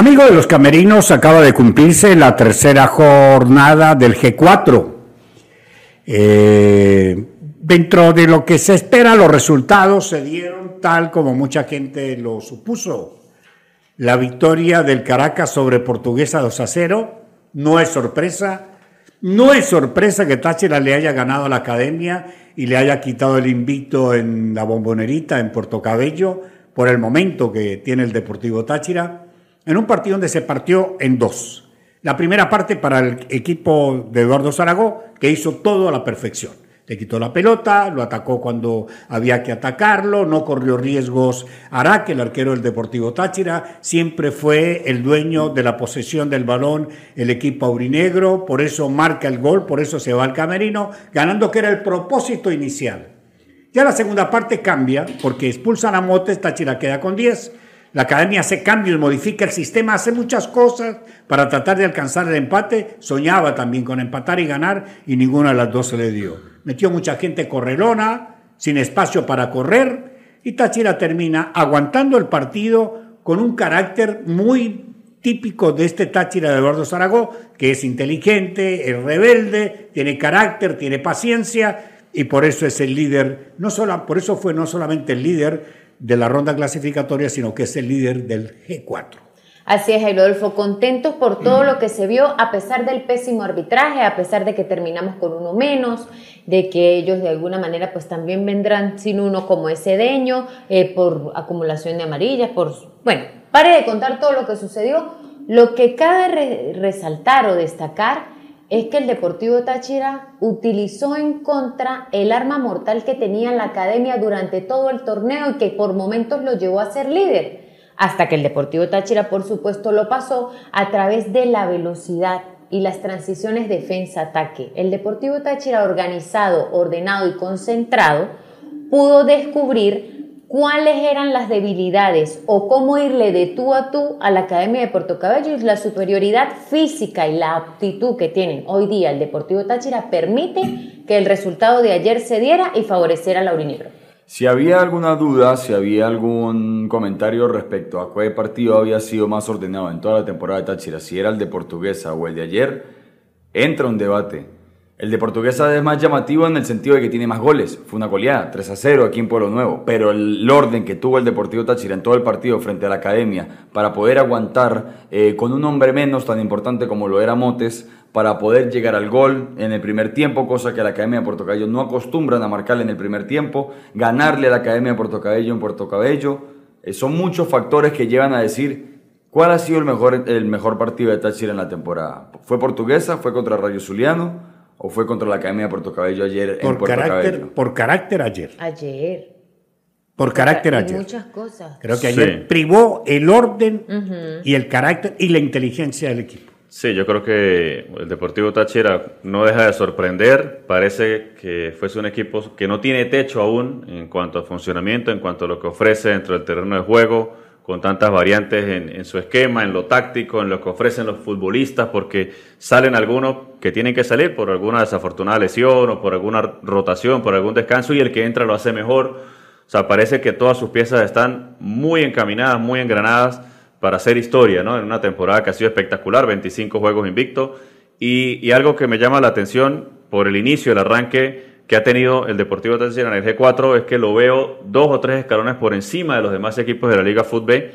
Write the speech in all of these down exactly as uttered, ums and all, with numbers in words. Amigo de los camerinos, acaba de cumplirse la tercera jornada del G cuatro. Eh, dentro de lo que se espera, los resultados se dieron tal como mucha gente lo supuso. La victoria del Caracas sobre Portuguesa dos a cero no es sorpresa. No es sorpresa que Táchira le haya ganado a la Academia y le haya quitado el invicto en la Bombonerita, en Puerto Cabello, por el momento que tiene el Deportivo Táchira, en un partido donde se partió en dos. La primera parte para el equipo de Eduardo Saragó, que hizo todo a la perfección. Le quitó la pelota, lo atacó cuando había que atacarlo, no corrió riesgos Ará, que el arquero del Deportivo Táchira, siempre fue el dueño de la posesión del balón, el equipo aurinegro, por eso marca el gol, por eso se va al camerino, ganando, que era el propósito inicial. Ya la segunda parte cambia, porque expulsan a Mottes, Táchira queda con diez, la Academia hace cambios, modifica el sistema, hace muchas cosas para tratar de alcanzar el empate. Soñaba también con empatar y ganar, y ninguna de las dos se le dio. Metió mucha gente correlona, sin espacio para correr, y Táchira termina aguantando el partido con un carácter muy típico de este Táchira de Eduardo Saragó, que es inteligente, es rebelde, tiene carácter, tiene paciencia, y por eso es el líder, no solo, por eso fue no solamente el líder de la ronda clasificatoria, sino que es el líder del G cuatro. Así es, Rodolfo, contentos por todo lo que se vio, a pesar del pésimo arbitraje, a pesar de que terminamos con uno menos, de que ellos de alguna manera pues también vendrán sin uno como excedeño, eh, por acumulación de amarillas, por... Bueno, pare de contar todo lo que sucedió. Lo que cabe re- resaltar o destacar es que el Deportivo Táchira utilizó en contra el arma mortal que tenía la Academia durante todo el torneo y que por momentos lo llevó a ser líder, hasta que el Deportivo Táchira, por supuesto, lo pasó a través de la velocidad y las transiciones defensa-ataque. El Deportivo Táchira, organizado, ordenado y concentrado, pudo descubrir cuáles eran las debilidades o cómo irle de tú a tú a la Academia de Puerto Cabello, y la superioridad física y la aptitud que tienen hoy día el Deportivo Táchira permite que el resultado de ayer se diera y favoreciera al aurinegro. Si había alguna duda, si había algún comentario respecto a cuál partido había sido más ordenado en toda la temporada de Táchira, si era el de Portuguesa o el de ayer, entra un debate. El de Portuguesa es más llamativo en el sentido de que tiene más goles. Fue una goleada, tres a cero aquí en Pueblo Nuevo. Pero el orden que tuvo el Deportivo Táchira en todo el partido frente a la Academia para poder aguantar eh, con un hombre menos tan importante como lo era Mottes, para poder llegar al gol en el primer tiempo, cosa que la Academia de Puerto Cabello no acostumbran a marcarle en el primer tiempo, ganarle a la Academia de Puerto Cabello en Puerto Cabello, eh, son muchos factores que llevan a decir... ¿Cuál ha sido el mejor, el mejor partido de Táchira en la temporada? ¿Fue Portuguesa? ¿Fue contra Rayo Zuliano? ¿O fue contra la Academia de Puerto Cabello ayer por en Puerto carácter, Cabello? Por carácter ayer. Ayer. Por carácter ayer. Muchas cosas. Creo que ayer sí privó el orden, uh-huh, y el carácter y la inteligencia del equipo. Sí, yo creo que el Deportivo Táchira no deja de sorprender. Parece que fuese un equipo que no tiene techo aún en cuanto a funcionamiento, en cuanto a lo que ofrece dentro del terreno de juego, con tantas variantes en, en su esquema, en lo táctico, en lo que ofrecen los futbolistas, porque salen algunos que tienen que salir por alguna desafortunada lesión o por alguna rotación, por algún descanso, y el que entra lo hace mejor. O sea, parece que todas sus piezas están muy encaminadas, muy engranadas para hacer historia, ¿no? En una temporada que ha sido espectacular, veinticinco juegos invictos, y, y algo que me llama la atención por el inicio, el arranque que ha tenido el Deportivo Táchira en el G cuatro, es que lo veo dos o tres escalones por encima de los demás equipos de la Liga Fútbol.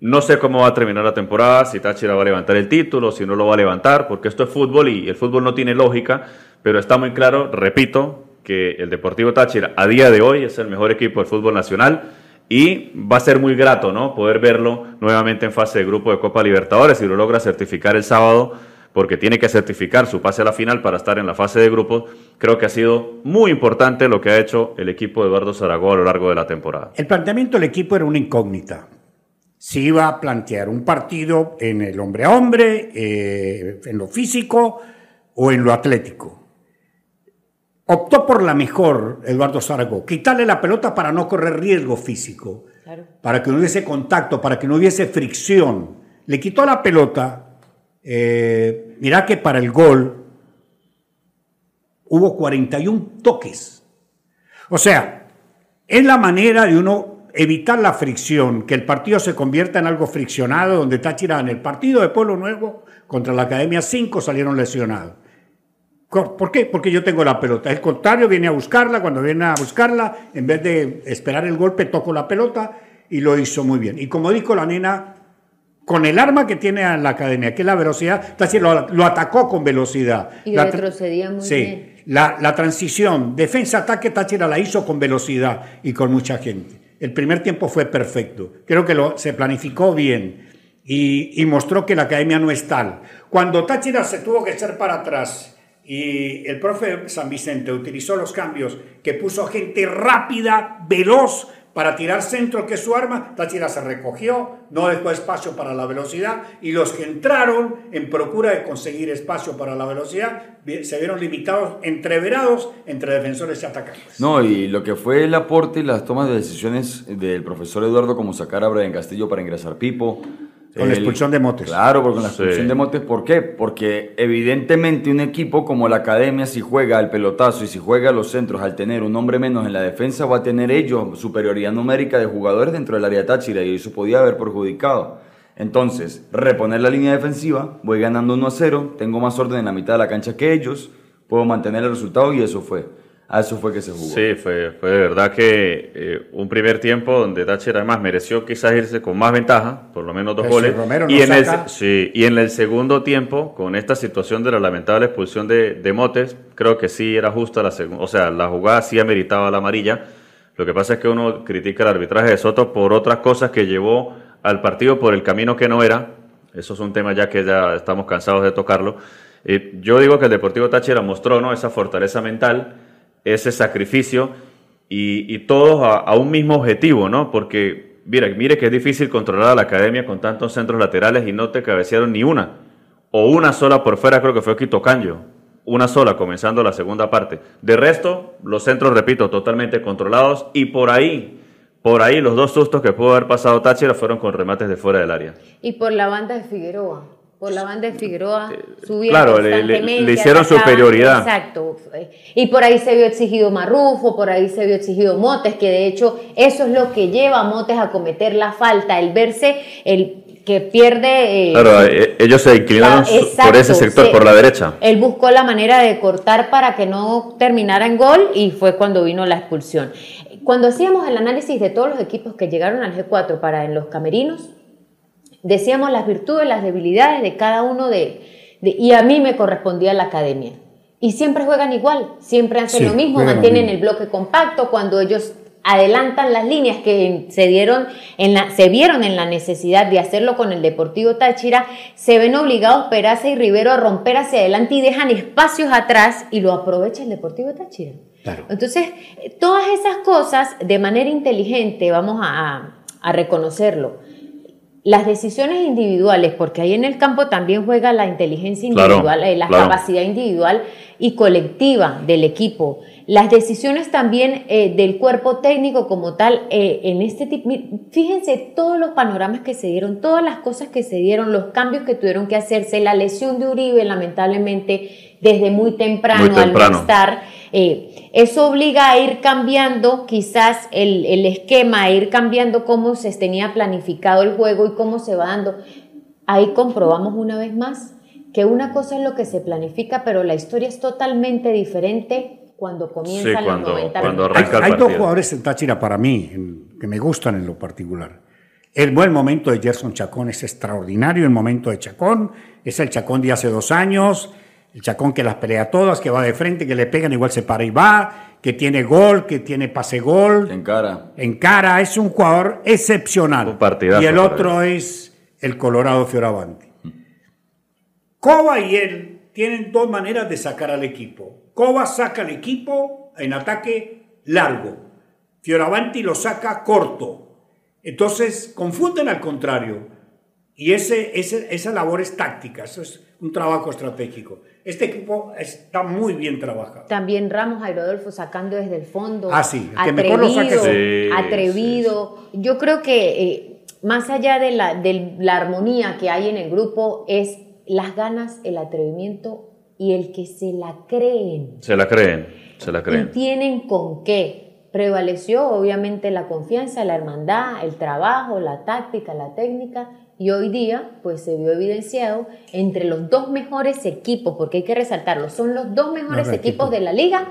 No sé cómo va a terminar la temporada, si Táchira va a levantar el título, si no lo va a levantar, porque esto es fútbol y el fútbol no tiene lógica, pero está muy claro, repito, que el Deportivo Táchira a día de hoy es el mejor equipo del fútbol nacional, y va a ser muy grato, ¿no?, poder verlo nuevamente en fase de grupo de Copa Libertadores, si lo logra certificar el sábado, porque tiene que certificar su pase a la final para estar en la fase de grupos. Creo que ha sido muy importante lo que ha hecho el equipo de Eduardo Zaragoza a lo largo de la temporada. El planteamiento del equipo era una incógnita. Se iba a plantear un partido en el hombre a hombre, eh, en lo físico o en lo atlético. Optó por la mejor Eduardo Zaragoza, quitarle la pelota para no correr riesgo físico, claro, para que no hubiese contacto, para que no hubiese fricción. Le quitó la pelota. Eh, mirá que para el gol hubo cuarenta y un toques. O sea, es la manera de uno evitar la fricción, que el partido se convierta en algo friccionado, donde Táchira en el partido de Pueblo Nuevo contra la Academia cinco salieron lesionados. ¿Por qué? Porque yo tengo la pelota. El contrario viene a buscarla, cuando viene a buscarla, en vez de esperar el golpe, toco la pelota y lo hizo muy bien. Y como dijo la nena, con el arma que tiene en la Academia, que es la velocidad, Táchira lo, lo atacó con velocidad. Y la retrocedía muy sí, bien. La, la transición, defensa-ataque, Táchira la hizo con velocidad y con mucha gente. El primer tiempo fue perfecto. Creo que lo, se planificó bien y, y mostró que la Academia no es tal. Cuando Táchira se tuvo que echar para atrás y el profe San Vicente utilizó los cambios, que puso gente rápida, veloz, para tirar centro, que es su arma, Táchira se recogió, no dejó espacio para la velocidad, y los que entraron en procura de conseguir espacio para la velocidad se vieron limitados, entreverados entre defensores y atacantes. No, y lo que fue el aporte y las tomas de decisiones del profesor Eduardo, como sacar a Bryan Castillo para ingresar Pipo. Con la expulsión de Mottes. Claro, porque con la expulsión sí. de Mottes. ¿Por qué? Porque evidentemente un equipo como la Academia, si juega al pelotazo y si juega a los centros, al tener un hombre menos en la defensa, va a tener ellos superioridad numérica de jugadores dentro del área Táchira, y eso podía haber perjudicado. Entonces, reponer la línea defensiva, voy ganando uno a cero, tengo más orden en la mitad de la cancha que ellos, puedo mantener el resultado, y eso fue. A eso fue que se jugó. Sí, fue, fue de verdad que eh, un primer tiempo donde Táchira además mereció quizás irse con más ventaja, por lo menos dos Pero goles. Si Romero y, no en saca... el, sí, y en el segundo tiempo, con esta situación de la lamentable expulsión de, de Mottes, creo que sí era justa la segunda, o sea, la jugada sí ameritaba la amarilla. Lo que pasa es que uno critica el arbitraje de Soto por otras cosas que llevó al partido por el camino que no era. Eso es un tema ya que ya estamos cansados de tocarlo. Eh, yo digo que el Deportivo Táchira mostró, ¿no?, esa fortaleza mental, ese sacrificio y, y todos a, a un mismo objetivo, ¿no? Porque mira, mire que es difícil controlar a la Academia con tantos centros laterales y no te cabecearon ni una, o una sola por fuera, creo que fue Quito Canjo, una sola comenzando la segunda parte. De resto, los centros, repito, totalmente controlados, y por ahí, por ahí los dos sustos que pudo haber pasado Táchira fueron con remates de fuera del área. Y por la banda de Figueroa. Por la banda de Figueroa, subieron claro, le, le, le hicieron superioridad. Exacto. Y por ahí se vio exigido Marrufo, por ahí se vio exigido Mottes, que de hecho eso es lo que lleva a Mottes a cometer la falta, el verse, el que pierde... Eh, claro, el, ellos se inclinaron la, exacto, por ese sector, se, por la derecha. Él buscó la manera de cortar para que no terminara en gol, y fue cuando vino la expulsión. Cuando hacíamos el análisis de todos los equipos que llegaron al G cuatro para en los camerinos, decíamos las virtudes, las debilidades de cada uno de, de y a mí me correspondía la Academia. Y siempre juegan igual, siempre hacen sí, lo mismo, mantienen bien el bloque compacto cuando ellos adelantan las líneas, que se dieron en la, se vieron en la necesidad de hacerlo con el Deportivo Táchira. Se ven obligados Peraza y Rivero a romper hacia adelante y dejan espacios atrás, y lo aprovecha el Deportivo Táchira. Claro. Entonces, todas esas cosas de manera inteligente vamos a, a, a reconocerlo. Las decisiones individuales, porque ahí en el campo también juega la inteligencia individual, claro, la claro. capacidad individual y colectiva del equipo. Las decisiones también eh, del cuerpo técnico como tal, eh, en este tipo, fíjense todos los panoramas que se dieron, todas las cosas que se dieron, los cambios que tuvieron que hacerse, la lesión de Uribe, lamentablemente, desde muy temprano, muy temprano. al no estar... Eh, eso obliga a ir cambiando quizás el, el esquema, a ir cambiando cómo se tenía planificado el juego y cómo se va dando. Ahí comprobamos una vez más que una cosa es lo que se planifica, pero la historia es totalmente diferente cuando comienza sí, los cuando, noventa cuando arranca el partido. Hay, hay dos jugadores en Táchira para mí en, que me gustan en lo particular. El buen momento de Gerson Chacón es extraordinario, el momento de Chacón es el Chacón de hace dos años. El Chacón que las pelea todas, que va de frente, que le pegan, igual se para y va, que tiene gol, que tiene pase-gol. Encara. Encara, es un jugador excepcional. Un partidazo. Y el otro es el colorado Fioravanti. Cova y él tienen dos maneras de sacar al equipo. Cova saca al equipo en ataque largo. Fioravanti lo saca corto. Entonces, confunden al contrario. Y ese, ese, esa labor es táctica, eso es un trabajo estratégico. Este equipo está muy bien trabajado. También Ramos a Rodolfo sacando desde el fondo. Ah, sí, el que mejor lo saque. Sí, atrevido. Sí, sí. Yo creo que eh, más allá de la, de la armonía que hay en el grupo es las ganas, el atrevimiento y el que se la creen. Se la creen, se la creen. Y tienen con qué. prevaleció obviamente la confianza, la hermandad, el trabajo, la táctica, la técnica, y hoy día pues se vio evidenciado entre los dos mejores equipos, porque hay que resaltarlo, son los dos mejores no, no, equipos equipo. de la liga.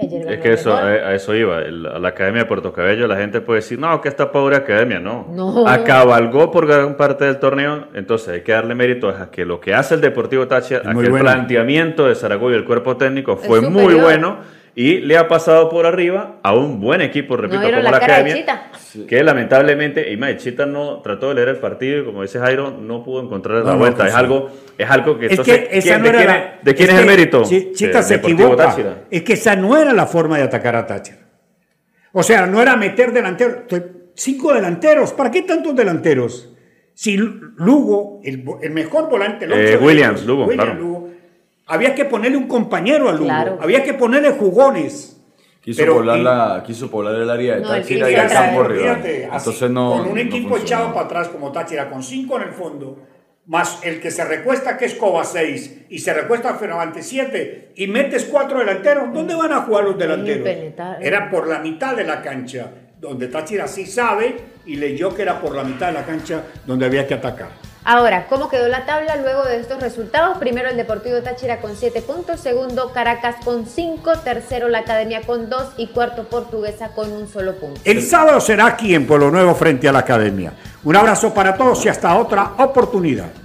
Y ayer es que eso, a eso iba, a la Academia de Puerto Cabello la gente puede decir, no, que esta pobre academia, no, no. Acabalgó por gran parte del torneo, entonces hay que darle mérito a que lo que hace el Deportivo Táchira, a que el planteamiento de Saragó y el cuerpo técnico fue muy bueno. Y le ha pasado por arriba a un buen equipo, repito, no, como la, la Academia, que lamentablemente, y más, Chita no trató de leer el partido y como dice Jairo, no pudo encontrar la no, vuelta. No, es, sí. algo, es algo que... Es entonces, que esa ¿quién, no de, quién, la, ¿De quién es, es el mérito? Chita se equivoca. Táchira. Es que esa no era la forma de atacar a Táchira. O sea, no era meter delanteros. Cinco delanteros, ¿para qué tantos delanteros? Si Lugo, el, el mejor volante... El ocho, eh, Williams, Lugo, Williams, claro. Lugo, había que ponerle un compañero al Lugo, claro. había que ponerle jugones. Quiso, pero, poblar, la, quiso poblar el área de no, Táchira y el campo arriba. Entonces no, con un equipo no echado para atrás como Táchira, con cinco en el fondo, más el que se recuesta que es Cova seis, y se recuesta a Fioravanti siete, y metes cuatro delanteros, ¿dónde van a jugar los delanteros? Era por la mitad de la cancha, donde Táchira sí sabe, y leyó que era por la mitad de la cancha donde había que atacar. Ahora, ¿cómo quedó la tabla luego de estos resultados? Primero el Deportivo Táchira con siete puntos, segundo Caracas con cinco, tercero la Academia con dos y cuarto Portuguesa con un solo punto. El sábado será aquí en Pueblo Nuevo frente a la Academia. Un abrazo para todos y hasta otra oportunidad.